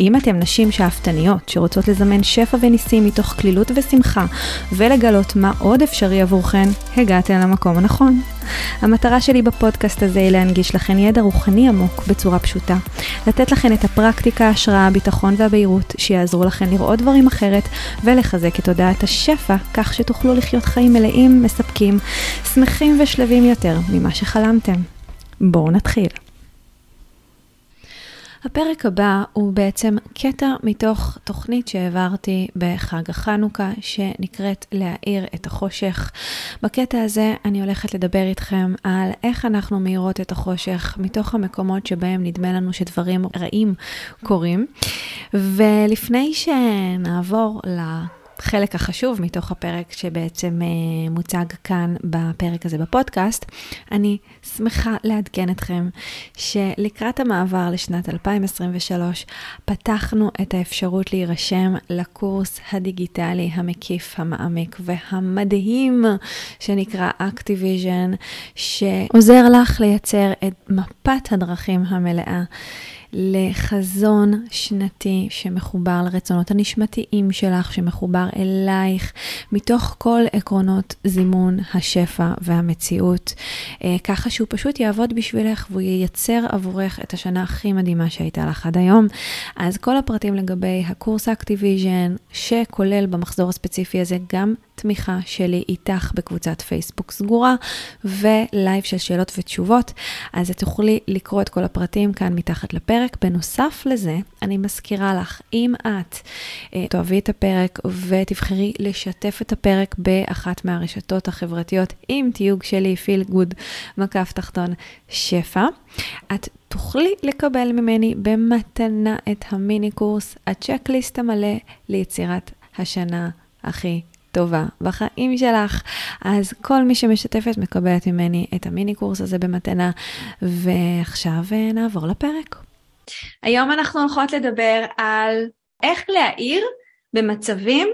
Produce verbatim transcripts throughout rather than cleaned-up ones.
אם אתם נשים שאפתניות שרוצות לזמן שפע וניסים מתוך כלילות ושמחה ולגלות מה עוד אפשרי עבורכן, הגעתן למקום הנכון. המטרה שלי בפודקאסט הזה היא להנגיש לכן ידע רוחני עמוק בצורה פשוטה, לתת לכן את הפרקטיקה, השראה, הביטחון והבהירות שיעזרו לכן לראות דברים אחרת ולחזק את תודעת השפע כך שתוכלו לחיות חיים מלאים, מספקים, שמחים ושלווים יותר ממה שחלמתם. בואו נתחיל. הפרק הבא הוא בעצם קטע מתוך תוכנית שהעברתי בחג החנוכה שנקראת להאיר את החושך. בקטע הזה אני הולכת לדבר איתכם על איך אנחנו מאירות את החושך מתוך המקומות שבהם נדמה לנו שדברים רעים קורים. ולפני שנעבור לפרק, חלק החשוב מתוך הפרק שבעצם מוצג כאן בפרק הזה בפודקאסט, אני שמחה לעדכן אתכם שלקראת המעבר לשנת אלפיים עשרים ושלוש פתחנו את האפשרות להירשם לקורס הדיגיטלי המקיף, המעמיק והמדהים שנקרא ActoVision, שעוזר לך לייצר את מפת הדרכים המלאה לחזון שנתי שמחובר לרצונות הנשמתיים שלך, שמחובר אלייך, מתוך כל עקרונות זימון השפע והמציאות, ככה שהוא פשוט יעבוד בשבילך והוא ייצר עבורך את השנה הכי מדהימה שהייתה לך עד היום. אז כל הפרטים לגבי הקורס ActoVision, שכולל במחזור הספציפי הזה גם תמיכה שלי איתך בקבוצת פייסבוק סגורה ולייב של שאלות ותשובות, אז את תוכלי לקרוא את כל הפרטים כאן מתחת לפרק. בנוסף לזה, אני מזכירה לך, אם את תאהבי את הפרק ותבחרי לשתף את הפרק באחת מהרשתות החברתיות עם תיוג שלי feelgood מקף תחתון שפע, את תוכלי לקבל ממני במתנה את המיני קורס, הצ'קליסט המלא ליצירת השנה הכי טובה בחיים שלך. אז כל מי שמשתפת מקבלת ממני את המיני קורס הזה במתנה. ועכשיו נעבור לפרק. היום אנחנו הולכות לדבר על איך להאיר במצבים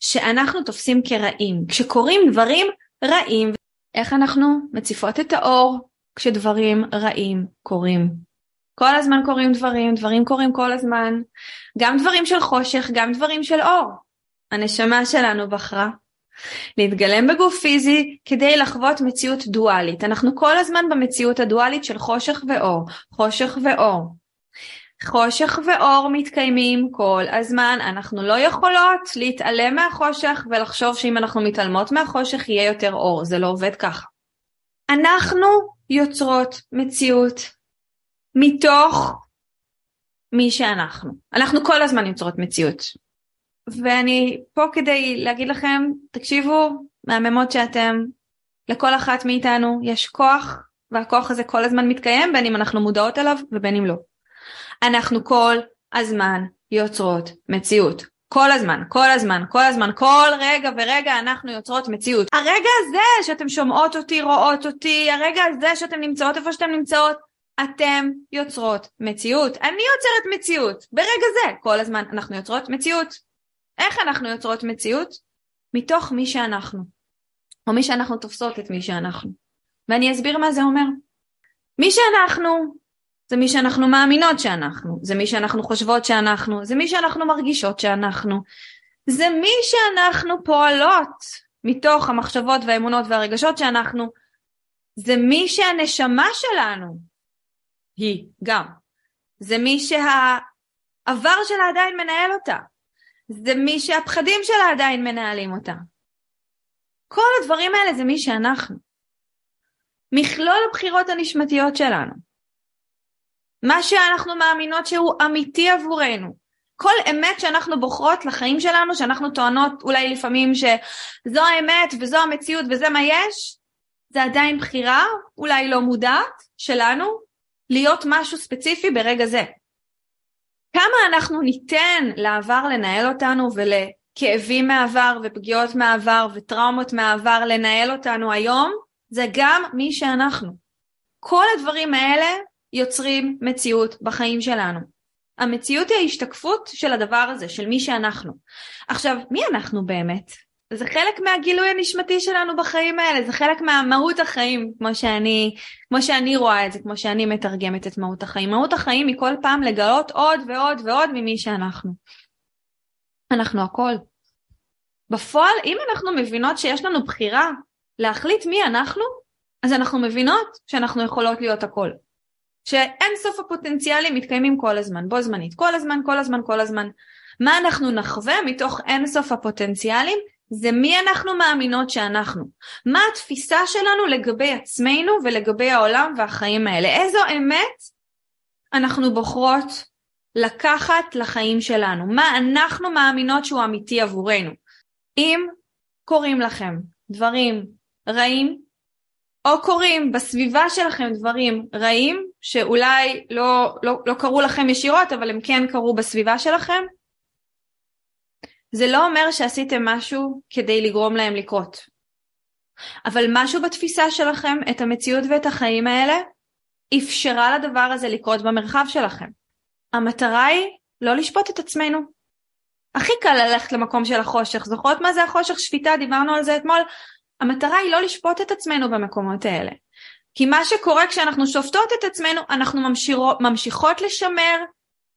שאנחנו תופסים כרעים, כשקורים דברים רעים, איך אנחנו מציפות את האור כשדברים רעים קורים. כל הזמן קורים דברים, דברים קורים כל הזמן, גם דברים של חושך, גם דברים של אור. הנשמה שלנו בחרה להתגלם בגוף פיזי כדי לחוות מציאות דואלית. אנחנו כל הזמן במציאות הדואלית של חושך ואור, חושך ואור. חושך ואור מתקיימים כל הזמן. אנחנו לא יכולות להתעלם מהחושך ולחשוב שאם אנחנו מתעלמות מהחושך יהיה יותר אור. זה לא עובד ככה. אנחנו יוצרות מציאות מתוך מי שאנחנו. אנחנו כל הזמן יוצרות מציאות. ואני פה כדי להגיד לכם, תקשיבו, מהממות שאתם, לכל אחת מאיתנו יש כוח, והכוח הזה כל הזמן מתקיים, בין אם אנחנו מודעות אליו ובין אם לא. אנחנו כל הזמן יוצרות מציאות. כל הזמן, כל הזמן, כל הזמן, כל רגע ורגע אנחנו יוצרות מציאות. הרגע הזה שאתם שומעות אותי, רואות אותי, הרגע הזה שאתם נמצאות איפה שאתם נמצאות, אתם יוצרות מציאות. אני יוצרת מציאות. ברגע זה, כל הזמן אנחנו יוצרות מציאות. איך אנחנו יוצרות מציאות? מתוך מי שאנחנו, או מי שאנחנו תופסות את מי שאנחנו. ואני אסביר מה זה אומר. מי שאנחנו, זה מי שאנחנו מאמינות שאנחנו, זה מי שאנחנו חושבות שאנחנו, זה מי שאנחנו מרגישות שאנחנו, זה מי שאנחנו פועלות מתוך המחשבות והאמונות והרגשות שאנחנו, זה מי שהנשמה שלנו היא גם, זה מי שהעבר שלה עדיין מנהל אותה, זה מי שהפחדים שלה עדיין מנהלים אותה. כל הדברים האלה זה מי שאנחנו. מכלול הבחירות הנשמתיות שלנו. מה שאנחנו מאמינות שהוא אמיתי עבורנו. כל אמת שאנחנו בוחרות לחיים שלנו, שאנחנו טוענות אולי לפעמים שזו האמת וזו המציאות וזה מה יש, זה עדיין בחירה, אולי לא מודעת, שלנו, להיות משהו ספציפי ברגע זה. כמה אנחנו ניתן לעבר לנהל אותנו ולכאבים מהעבר ופגיעות מהעבר וטראומות מהעבר לנהל אותנו היום, זה גם מי שאנחנו. כל הדברים האלה יוצרים מציאות בחיים שלנו. המציאות היא ההשתקפות של הדבר הזה, של מי שאנחנו. עכשיו, מי אנחנו באמת? זה חלק מהגילוי הנשמתי שלנו בחיים האלה, זה חלק מהמהות החיים, כמו שאני, כמו שאני רואה את זה, כמו שאני מתרגמת את מהות החיים. מהות החיים היא כל פעם לגלות עוד ועוד ועוד ממי שאנחנו. אנחנו הכל. בפועל, אם אנחנו מבינות שיש לנו בחירה להחליט מי אנחנו, אז אנחנו מבינות שאנחנו יכולות להיות הכל. שאין סוף הפוטנציאלים מתקיימים כל הזמן, בו זמנית, כל הזמן, כל הזמן, כל הזמן. מה אנחנו נחווה מתוך אין סוף הפוטנציאלים? זה מי אנחנו מאמינות שאנחנו. מה התפיסה שלנו לגבי עצמנו ולגבי העולם והחיים האלה? איזו אמת אנחנו בוחרות לקחת לחיים שלנו? מה אנחנו מאמינות שהוא אמיתי עבורנו? אם קוראים לכם דברים רעים, או קוראים בסביבה שלכם דברים רעים, שאולי לא, לא, לא קרו לכם ישירות, אבל הם כן קרו בסביבה שלכם, זה לא אומר שעשיתם משהו כדי לגרום להם לקרות. אבל משהו בתפיסה שלכם, את המציאות ואת החיים האלה, אפשרה לדבר הזה לקרות במרחב שלכם. המטרה היא לא לשפוט את עצמנו. הכי קל ללכת למקום של החושך. זוכרות מה זה החושך? שפיטה, דיברנו על זה אתמול. המטרה היא לא לשפוט את עצמנו במקומות האלה. כי מה שקורה כשאנחנו שופטות את עצמנו, אנחנו ממשיכות לשמר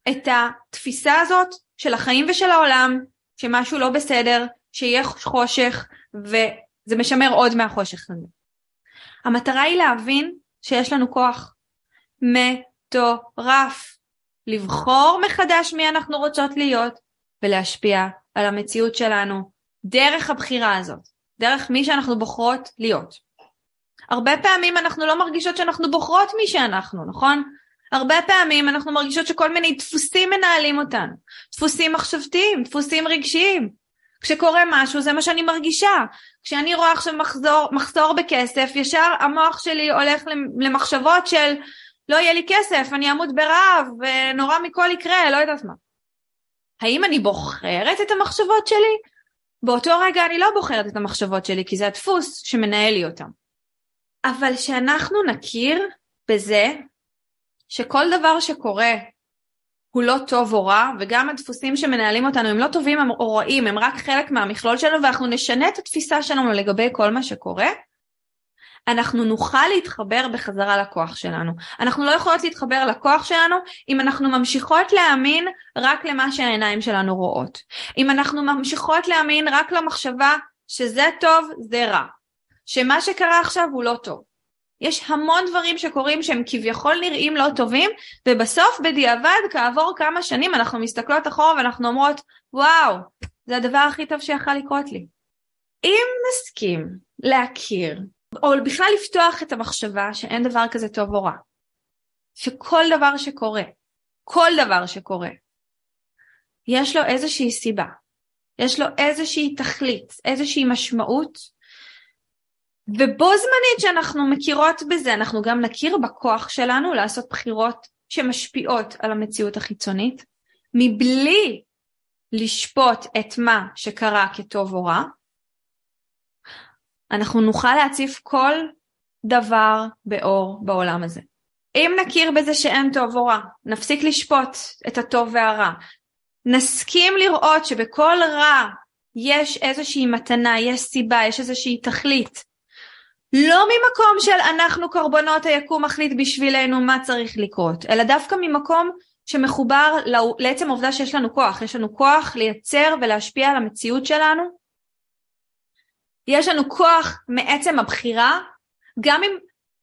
את התפיסה הזאת של החיים ושל העולם, שמשהו לא בסדר, שיהיה חושך, וזה משמר עוד מהחושך הזה. המטרה היא להבין שיש לנו כוח מטורף, לבחור מחדש מי אנחנו רוצות להיות, ולהשפיע על המציאות שלנו, דרך הבחירה הזאת, דרך מי שאנחנו בוחרות להיות. הרבה פעמים אנחנו לא מרגישות שאנחנו בוחרות מי שאנחנו, נכון? הרבה פעמים אנחנו מרגישות שכל מיני דפוסים מנהלים אותנו. דפוסים מחשבתיים, דפוסים רגשיים. כשקורה משהו, זה מה שאני מרגישה. כשאני רואה עכשיו מחזור, מחסור בכסף, ישר המוח שלי הולך למחשבות של לא יהיה לי כסף, אני אמות ברעב, ונורא מכל יקרה, לא יודעת מה. האם אני בוחרת את המחשבות שלי? באותו רגע אני לא בוחרת את המחשבות שלי, כי זה הדפוס שמנהל לי אותם. אבל שאנחנו נכיר בזה, שכל דבר שקורה הוא לא טוב או רע, וגם הדפוסים שמנהלים אותנו הם לא טובים או רעים, הם רק חלק מהמכלול שלנו, ואנחנו נשנה את התפיסה שלנו לגבי כל מה שקורה, אנחנו נוכל להתחבר בחזרה לכוח שלנו. אנחנו לא יכולות להתחבר לכוח שלנו, אם אנחנו ממשיכות להאמין רק למה שהעיניים שלנו רואות. אם אנחנו ממשיכות להאמין רק למחשבה שזה טוב, זה רע. שמה שקרה עכשיו הוא לא טוב. יש המון דברים שקורים שהם כביכול נראים לא טובים, ובסוף בדיעבד כעבור כמה שנים אנחנו מסתכלות אחורה ואנחנו אומרות, וואו, זה הדבר הכי טוב שיכל לקרות לי. אם נסכים להכיר, או בכלל לפתוח את המחשבה שאין דבר כזה טוב או רע, שכל דבר שקורה, כל דבר שקורה, יש לו איזושהי סיבה, יש לו איזושהי תכלית, איזושהי משמעות, ובו זמנית שאנחנו מכירות בזה, אנחנו גם נכיר בכוח שלנו לעשות בחירות שמשפיעות על המציאות החיצונית, מבלי לשפוט את מה שקרה כטוב או רע, אנחנו נוכל להציף כל דבר באור בעולם הזה. אם נכיר בזה שאין טוב או רע, נפסיק לשפוט את הטוב והרע, נסכים לראות שבכל רע יש איזושהי מתנה, יש סיבה, יש איזושהי תכלית, לא ממקום של אנחנו קרבנות היקום מחליט בשבילנו מה צריך לקרות, אלא דווקא ממקום שמחובר לעצם העובדה שיש לנו כוח, יש לנו כוח לייצר ולהשפיע על המציאות שלנו, יש לנו כוח מעצם הבחירה, גם אם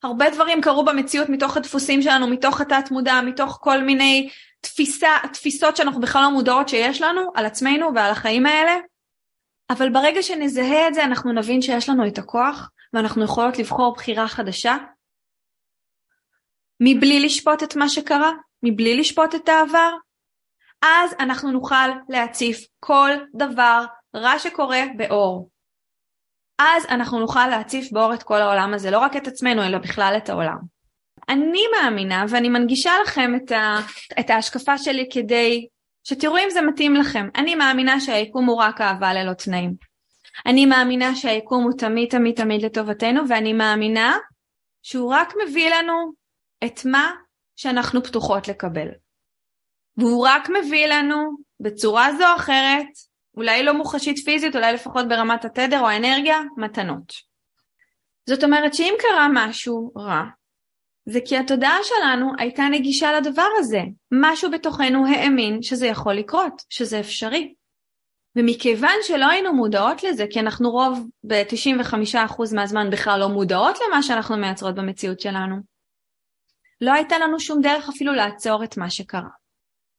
הרבה דברים קרו במציאות מתוך הדפוסים שלנו, מתוך התת מודע, מתוך כל מיני תפיסה, תפיסות שאנחנו בכלל לא מודעות שיש לנו, על עצמנו ועל החיים האלה, אבל ברגע שנזהה את זה אנחנו נבין שיש לנו את הכוח, ואנחנו יכולות לבחור בחירה חדשה, מבלי לשפוט את מה שקרה, מבלי לשפוט את העבר, אז אנחנו נוכל להציף כל דבר רע שקורה באור. אז אנחנו נוכל להציף באור את כל העולם הזה, לא רק את עצמנו, אלא בכלל את העולם. אני מאמינה, ואני מנגישה לכם את, ה, את ההשקפה שלי כדי שתראו אם זה מתאים לכם. אני מאמינה שהיקום הוא רק אהבה ללא תנאים. אני מאמינה שהיקום הוא תמיד תמיד תמיד לטובתנו, ואני מאמינה שהוא רק מביא לנו את מה שאנחנו פתוחות לקבל. והוא רק מביא לנו בצורה זו או אחרת, אולי לא מוחשית פיזית, אולי לפחות ברמת התדר או האנרגיה, מתנות. זאת אומרת שאם קרה משהו רע, זה כי התודעה שלנו הייתה נגישה לדבר הזה. משהו בתוכנו האמין שזה יכול לקרות, שזה אפשרי. ומכיוון שלא היינו מודעות לזה, כי אנחנו רוב ב-תשעים וחמישה אחוז מהזמן בכלל לא מודעות למה שאנחנו מייצרות במציאות שלנו, לא הייתה לנו שום דרך אפילו לעצור את מה שקרה.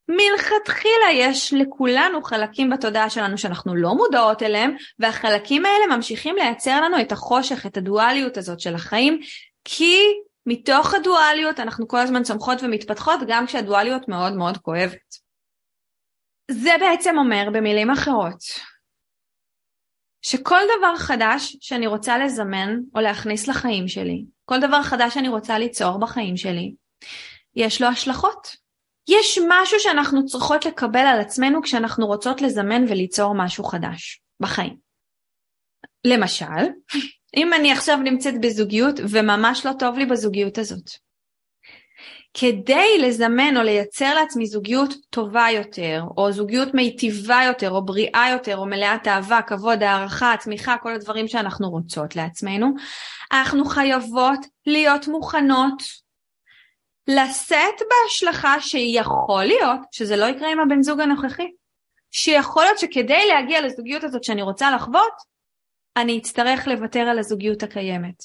מלכתחילה יש לכולנו חלקים בתודעה שלנו שאנחנו לא מודעות אליהם, והחלקים האלה ממשיכים לייצר לנו את החושך, את הדואליות הזאת של החיים, כי מתוך הדואליות אנחנו כל הזמן צומחות ומתפתחות, גם כשהדואליות מאוד מאוד כואבת. זה בעצם אומר במילים אחרות, שכל דבר חדש שאני רוצה לזמן או להכניס לחיים שלי, כל דבר חדש שאני רוצה ליצור בחיים שלי, יש לו השלכות. יש משהו שאנחנו צריכות לקבל על עצמנו כשאנחנו רוצות לזמן וליצור משהו חדש בחיים. למשל, אם אני עכשיו נמצאת בזוגיות וממש לא טוב לי בזוגיות הזאת, כדי לזמן או לייצר לעצמי זוגיות טובה יותר, או זוגיות מיטיבה יותר, או בריאה יותר, או מלאת אהבה, כבוד, הערכה, תמיכה, כל הדברים שאנחנו רוצות לעצמנו, אנחנו חייבות להיות מוכנות לשאת בהשלכה שיכול להיות שזה לא יקרה עם הבן זוג הנוכחי, שיכול להיות שכדי להגיע לזוגיות הזאת שאני רוצה לחוות, אני אצטרך לוותר על הזוגיות הקיימת.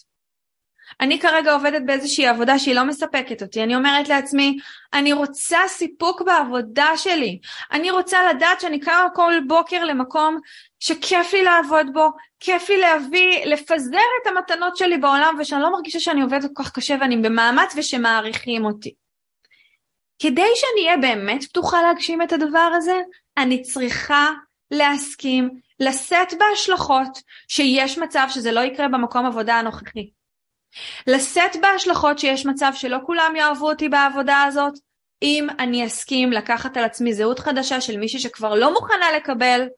אני כרגע עובדת באיזושהי עבודה שהיא לא מספקת אותי, אני אומרת לעצמי, אני רוצה סיפוק בעבודה שלי, אני רוצה לדעת שאני קמה כל בוקר למקום שכיף לי לעבוד בו, כיף לי להביא, לפזר את המתנות שלי בעולם, ושאני לא מרגישה שאני עובדת כל כך קשה, ואני במאמץ ושמעריכים אותי. כדי שאני אהיה באמת פתוחה להגשים את הדבר הזה, אני צריכה להסכים, לשאת בהשלכות, שיש מצב שזה לא יקרה במקום עבודה הנוכחי. לשאת בהשלכות שיש מצב שלא כולם יאהבו אותי בעבודה הזאת, אם אני אסכים לקחת על עצמי זהות חדשה של מישהי שכבר לא מוכנה לקבל,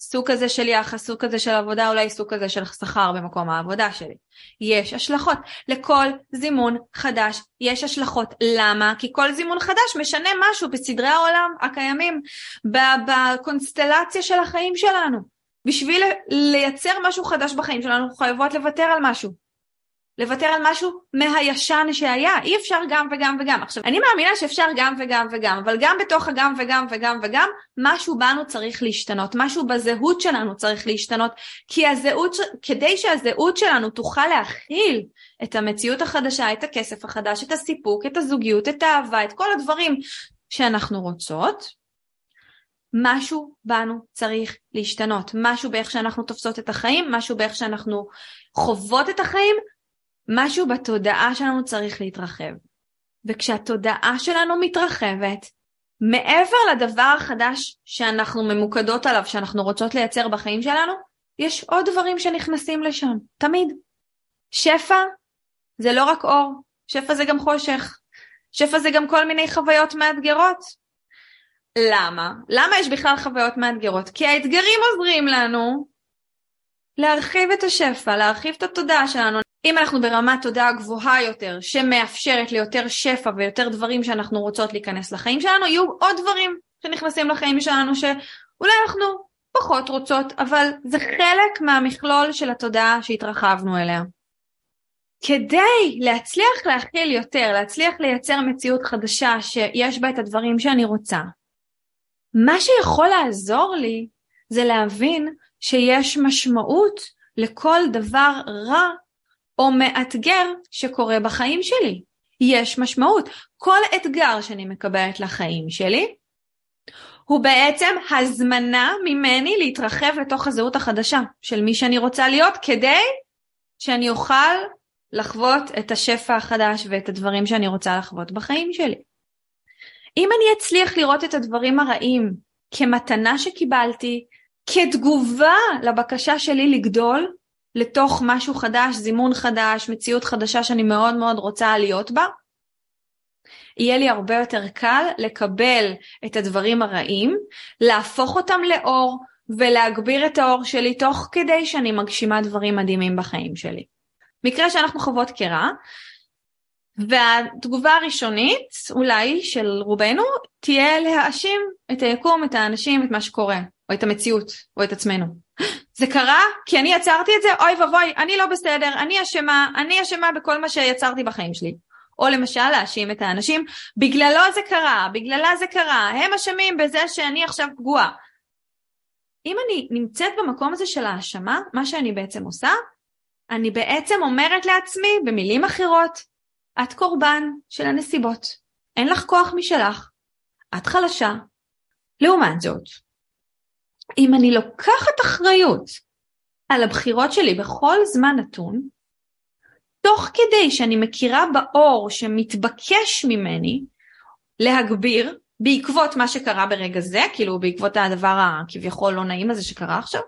סוג כזה של יחס, סוג כזה של עבודה, אולי סוג כזה של שכר במקום העבודה שלי. יש השלכות. לכל זימון חדש יש השלכות. למה? כי כל זימון חדש משנה משהו בסדרי העולם הקיימים, בקונסטלציה של החיים שלנו. בשביל לייצר משהו חדש בחיים שלנו, אנחנו חייבות לוותר על משהו. לוותר על משהו מהישן שהיה. אי אפשר גם וגם וגם. עכשיו, אני מאמינה שאפשר גם וגם וגם, אבל גם בתוך הגם וגם וגם וגם, משהו בנו צריך להשתנות, משהו בזהות שלנו צריך להשתנות, כי הזהות, כדי שהזהות שלנו תוכל להכיל את המציאות החדשה, את הכסף החדש, את הסיפוק, את הזוגיות, את האהבה, את כל הדברים שאנחנו רוצות, משהו בנו צריך להשתנות. משהו באיך שאנחנו תופסות את החיים, משהו באיך שאנחנו חוות את החיים, משהו בתודעה שלנו צריך להתרחב. וכשהתודעה שלנו מתרחבת, מעבר לדבר החדש שאנחנו ממוקדות עליו, שאנחנו רוצות לייצר בחיים שלנו, יש עוד דברים שנכנסים לשם. תמיד. שפע זה לא רק אור. שפע זה גם חושך. שפע זה גם כל מיני חוויות מאתגרות. למה? למה יש בכלל חוויות מאתגרות? כי האתגרים עוזרים לנו להרחיב את השפע, להרחיב את התודעה שלנו. אם אנחנו ברמת תודעה גבוהה יותר, שמאפשרת ליותר שפע ויותר דברים שאנחנו רוצות להיכנס לחיים שלנו, יהיו עוד דברים שנכנסים לחיים שלנו שאולי אנחנו פחות רוצות, אבל זה חלק מהמכלול של התודעה שהתרחבנו אליה. כדי להצליח להכיל יותר, להצליח לייצר מציאות חדשה שיש בה את הדברים שאני רוצה, מה שיכול לעזור לי זה להבין שיש משמעות לכל דבר רע או מאתגר שקורה בחיים שלי. יש משמעות. כל אתגר שאני מקבלת לחיים שלי, הוא בעצם הזמנה ממני להתרחב לתוך הזהות החדשה של מי שאני רוצה להיות, כדי שאני אוכל לחוות את השפע החדש ואת הדברים שאני רוצה לחוות בחיים שלי. אם אני אצליח לראות את הדברים הרעים כמתנה שקיבלתי, כתגובה לבקשה שלי לגדול, לתוך משהו חדש, זימון חדש, מציאות חדשה שאני מאוד מאוד רוצה להיות בה, יהיה לי הרבה יותר קל לקבל את הדברים הרעים, להפוך אותם לאור ולהגביר את האור שלי תוך כדי שאני מגשימה דברים מדהימים בחיים שלי. מקרה שאנחנו חוות קרה, והתגובה הראשונית אולי של רובנו תהיה להאשים את היקום, את האנשים, את מה שקורה, או את המציאות, או את עצמנו. זה קרה כי אני יצרתי את זה, אוי ובוי, אני לא בסדר, אני אשמה, אני אשמה בכל מה שיצרתי בחיים שלי. או למשל להאשים את האנשים, בגללו זה קרה, בגללה זה קרה, הם אשמים בזה שאני עכשיו פגועה. אם אני נמצאת במקום הזה של האשמה, מה שאני בעצם עושה, אני בעצם אומרת לעצמי, במילים אחרות, את קורבן של הנסיבות, אין לך כוח משלך, את חלשה. לעומת זאת, אם אני לוקחת אחריות על הבחירות שלי בכל זמן נתון, תוך כדי שאני מכירה באור שמתבקש ממני להגביר, בעקבות מה שקרה ברגע זה, כאילו בעקבות הדבר הכביכול לא נעים הזה שקרה עכשיו,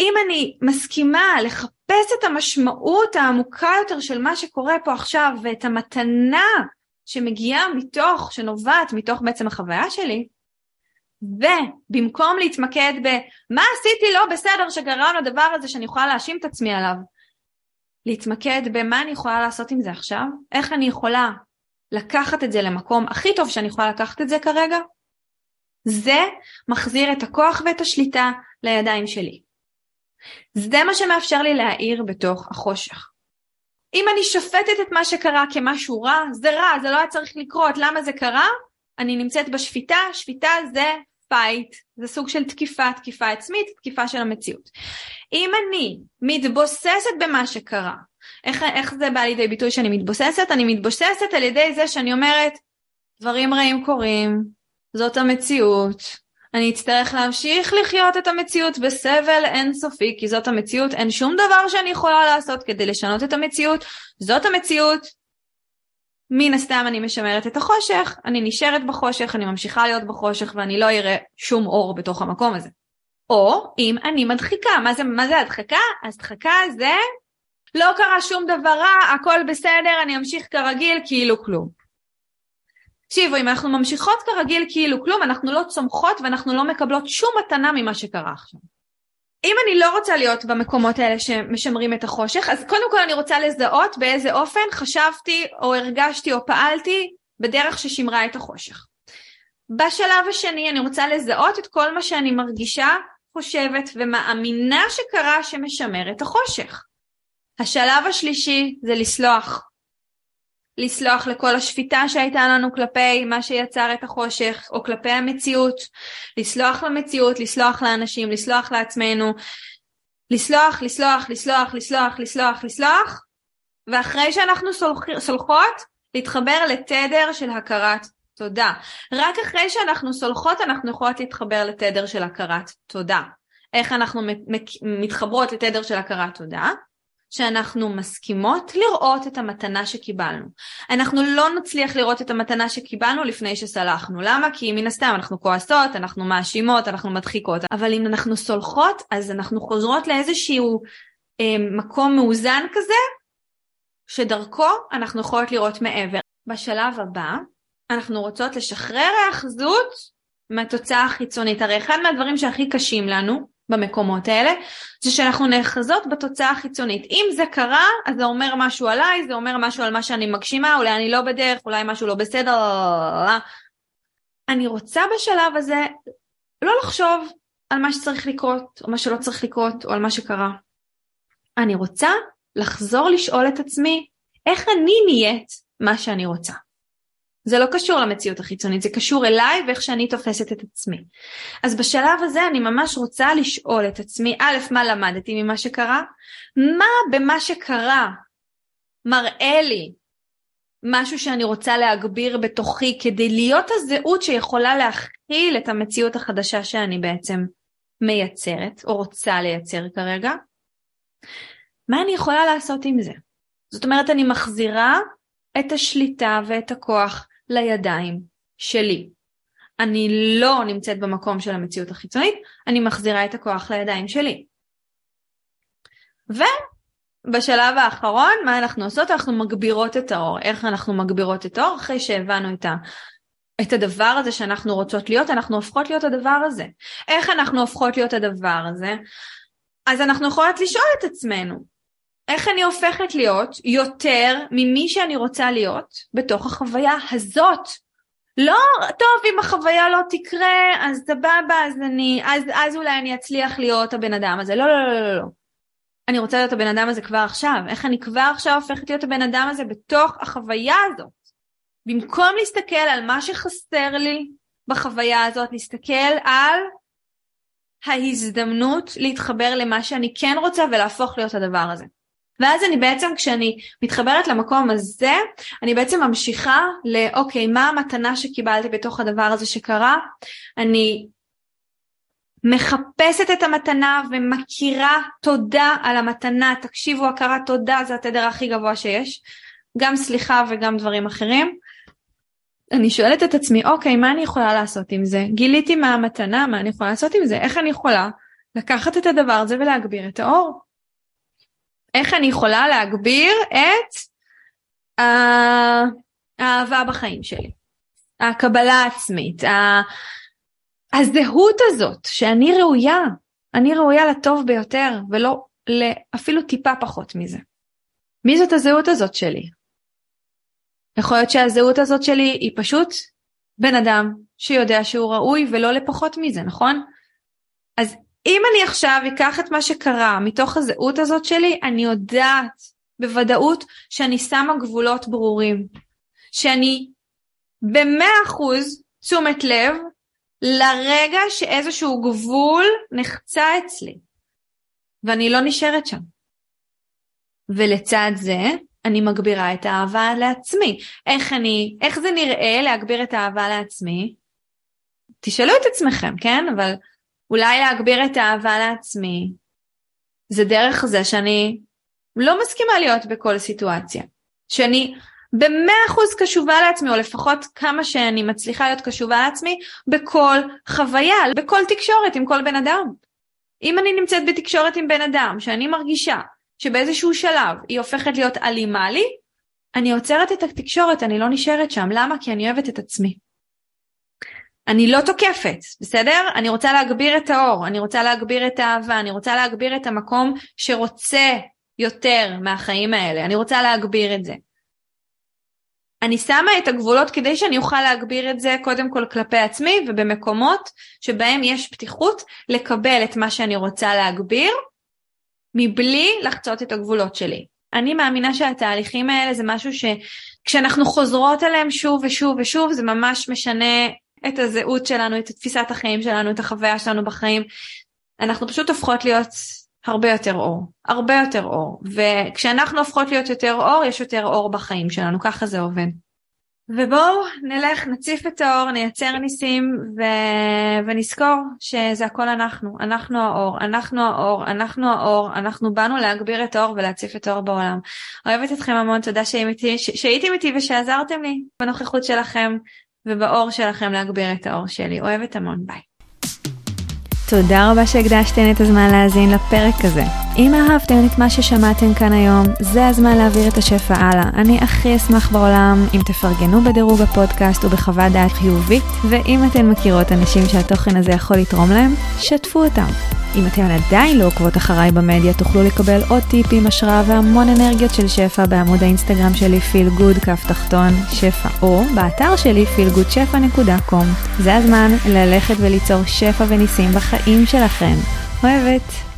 אם אני מסכימה לחפש את המשמעות העמוקה יותר של מה שקורה פה עכשיו, ואת המתנה שמגיעה מתוך, שנובעת מתוך בעצם החוויה שלי, ובמקום להתמקד במה עשיתי לא בסדר שגרם לדבר הזה שאני יכולה להאשים את עצמי עליו, להתמקד במה אני יכולה לעשות עם זה עכשיו, איך אני יכולה לקחת את זה למקום הכי טוב שאני יכולה לקחת את זה כרגע, זה מחזיר את הכוח ואת השליטה לידיים שלי. זה מה שמאפשר לי להאיר בתוך החושך. אם אני שופטת את מה שקרה כמשהו רע, זה רע, זה לא היה צריך לקרות, למה זה קרה? אני נמצאת בשפיטה, שפיטה זה פייט, זה סוג של תקיפה, תקיפה עצמית, תקיפה של המציאות. אם אני מתבוססת במה שקרה, איך, איך זה בא לידי ביטוי שאני מתבוססת? אני מתבוססת על ידי זה שאני אומרת, דברים רעים קורים, זאת המציאות, אני אצטרך להמשיך לחיות את המציאות בסבל אינסופי, כי זאת המציאות, אין שום דבר שאני יכולה לעשות כדי לשנות את המציאות, זאת המציאות, מן הסתם אני משמרת את החושך, אני נשארת בחושך, אני ממשיכה להיות בחושך, ואני לא אראה שום אור בתוך המקום הזה. או אם אני מדחיקה, מה זה, מה זה הדחקה? אז דחקה זה... לא קרה שום דבר רע, הכל בסדר, אני אמשיך כרגיל, כאילו כלום. תקשיבו, אם אנחנו ממשיכות כרגיל, כאילו כלום, אנחנו לא צומחות ואנחנו לא מקבלות שום מתנה ממה שקרה עכשיו. אם אני לא רוצה להיות במקומות האלה שמשמרים את החושך, אז קודם כל אני רוצה לזהות באיזה אופן חשבתי או הרגשתי או פעלתי בדרך ששמרה את החושך. בשלב השני אני רוצה לזהות את כל מה שאני מרגישה, חושבת ומאמינה שקרה שמשמר את החושך. השלב השלישי זה לסלוח. לסלוח לכל השפיטה שהייתה לנו כלפי מה שיצר את החושך, או כלפי המציאות. לסלוח למציאות, לסלוח לאנשים, לסלוח לעצמנו. לסלוח, לסלוח, לסלוח, לסלוח, לסלוח, לסלוח. ואחרי שאנחנו סולחות, להתחבר לתדר של הכרת תודה. רק אחרי שאנחנו סולחות, אנחנו יכולות להתחבר לתדר של הכרת תודה. איך אנחנו מתחברות לתדר של הכרת תודה? שאנחנו מסכימות לראות את המתנה שקיבלנו. אנחנו לא נצליח לראות את המתנה שקיבלנו לפני שסלחנו. למה? כי מן הסתם אנחנו כועסות, אנחנו מאשימות, אנחנו מדחיקות. אבל אם אנחנו סולחות, אז אנחנו חוזרות לאיזשהו אה, מקום מאוזן כזה, שדרכו אנחנו יכולות לראות מעבר. בשלב הבא, אנחנו רוצות לשחרר האחזות מהתוצאה החיצונית. הרי אחד מהדברים שהכי קשים לנו, במקומות האלה, זה שאנחנו נאחזות בתוצאה החיצונית. אם זה קרה, אז זה אומר משהו עליי, זה אומר משהו על מה שאני מגשימה, אולי אני לא בדרך, אולי משהו לא בסדר. אני רוצה בשלב הזה לא לחשוב על מה שצריך לקרות, או מה שלא צריך לקרות, או על מה שקרה. אני רוצה לחזור לשאול את עצמי, איך אני נהיית מה שאני רוצה. זה לא קשור למציאות החיצונית, זה קשור אליי ואיך שאני תופסת את עצמי. אז בשלב הזה אני ממש רוצה לשאול את עצמי, א', מה למדתי ממה שקרה? מה במה שקרה מראה לי משהו שאני רוצה להגביר בתוכי, כדי להיות הזהות שיכולה להכיל את המציאות החדשה שאני בעצם מייצרת, או רוצה לייצר כרגע? מה אני יכולה לעשות עם זה? זאת אומרת, אני מחזירה את השליטה ואת הכוח, לידיים שלי. אני לא נמצאת במקום של המציאות החיצונית, אני מחזירה את הכוח לידיים שלי. בשלב האחרון, מה אנחנו עושות? אנחנו מגבירות את האור. איך אנחנו מגבירות את האור? אחרי שהבנו את ה... את הדבר הזה שאנחנו רוצות להיות, אנחנו הופכות להיות הדבר הזה. איך אנחנו הופכות להיות הדבר הזה? אז אנחנו יכולות לשאול את עצמנו, איך אני הופכת להיות יותר ממי שאני רוצה להיות בתוך החוויה הזאת? לא, טוב, אם החוויה לא תקרה, אז סבבה, אז אני, אז, אז אולי אני אצליח להיות הבן אדם הזה. לא, לא, לא, לא, לא. אני רוצה להיות הבן אדם הזה כבר עכשיו. איך אני כבר עכשיו הופכת להיות הבן אדם הזה בתוך החוויה הזאת? במקום להסתכל על מה שחסר לי בחוויה הזאת, להסתכל על ההזדמנות להתחבר למה שאני כן רוצה ולהפוך להיות הדבר הזה. ואז אני בעצם, כשאני מתחברת למקום הזה, אני בעצם ממשיכה לאוקיי, מה המתנה שקיבלתי בתוך הדבר הזה שקרה? אני מחפשת את המתנה ומכירה תודה על המתנה. תקשיבו, הכרה תודה, זה התדר הכי גבוה שיש. גם סליחה וגם דברים אחרים. אני שואלת את עצמי, אוקיי, מה אני יכולה לעשות עם זה? גיליתי מה המתנה, מה אני יכולה לעשות עם זה? איך אני יכולה לקחת את הדבר הזה ולהגביר את האור? איך אני יכולה להגביר את האהבה בחיים שלי? הקבלה העצמית, הזהות הזאת, שאני ראויה, אני ראויה לטוב ביותר, ולא אפילו טיפה פחות מזה. מי זאת הזהות הזאת שלי? יכול להיות שהזהות הזאת שלי היא פשוט בן אדם שיודע שהוא ראוי ולא לפחות מזה, נכון? אז אם אני עכשיו אקח את מה שקרה מתוך הזהות הזאת שלי, אני יודעת בוודאות שאני שמה גבולות ברורים, שאני ב-מאה אחוז תשומת לב לרגע שאיזשהו גבול נחצה אצלי, ואני לא נשארת שם. ולצד זה, אני מגבירה את האהבה לעצמי. איך אני, איך זה נראה להגביר את האהבה לעצמי? תשאלו את עצמכם, כן? אבל אולי להגביר את האהבה לעצמי, זה דרך זה שאני לא מסכימה להיות בכל סיטואציה. שאני ב-מאה אחוז קשובה לעצמי, או לפחות כמה שאני מצליחה להיות קשובה לעצמי, בכל חוויה, בכל תקשורת עם כל בן אדם. אם אני נמצאת בתקשורת עם בן אדם, שאני מרגישה, שבאיזשהו שלב היא הופכת להיות אלימה לי, אני עוצרת את התקשורת, אני לא נשארת שם. למה? כי אני אוהבת את עצמי. אני לא תוקפת, בסדר? אני רוצה להגביר את האור, אני רוצה להגביר את האהבה, אני רוצה להגביר את המקום שרוצה יותר מהחיים האלה, אני רוצה להגביר את זה. אני שמה את הגבולות כדי שאני אוכל להגביר את זה קודם כל כלפי עצמי, ובמקומות שבהם יש פתיחות לקבל את מה שאני רוצה להגביר, מבלי לחצות את הגבולות שלי. אני מאמינה שהתהליכים האלה זה משהו שכשאנחנו חוזרות עליהם שוב ושוב ושוב, זה ממש משנה את הזהות שלנו, את תפיסת החיים שלנו, את החוויה שלנו בחיים. אנחנו פשוט הופכות להיות הרבה יותר אור, הרבה יותר אור. וכשאנחנו הופכות להיות יותר אור, יש יותר אור בחיים שלנו, ככה זה עובד. ובואו נלך, נציף את האור, נייצר ניסים ו... ונזכור שזה הכל אנחנו, אנחנו האור, אנחנו האור, אנחנו האור, אנחנו באנו להגביר את האור ולהציף את האור בעולם. אוהבת אתכם המון, תודה שהייתי, ש... שהייתם איתי ושעזרתם לי בנוכחות שלכם ובאור שלכם להגביר את האור שלי. אוהבת המון, ביי. תודה רבה שהקדשתן את הזמן להאזין לפרק הזה. אם אהבתם את מה ששמעתם כאן היום, זה הזמן להעביר את השפע הלאה. אני הכי אשמח בעולם אם תפרגנו בדירוג הפודקאסט ובחוות דעת חיובית, ואם אתן מכירות אנשים שהתוכן הזה יכול לתרום להם, שתפו אותם. אם אתן עדיין לא עוקבות אחריי במדיה, תוכלו לקבל עוד טיפים, השראה והמון אנרגיות של שפע בעמוד האינסטגרם שלי feelgood כף תחתון שפע, או באתר שלי feelgood shefa נקודה com. זה הזמן ללכת וליצור שפע וניסים בחיים שלכם. אוהבת.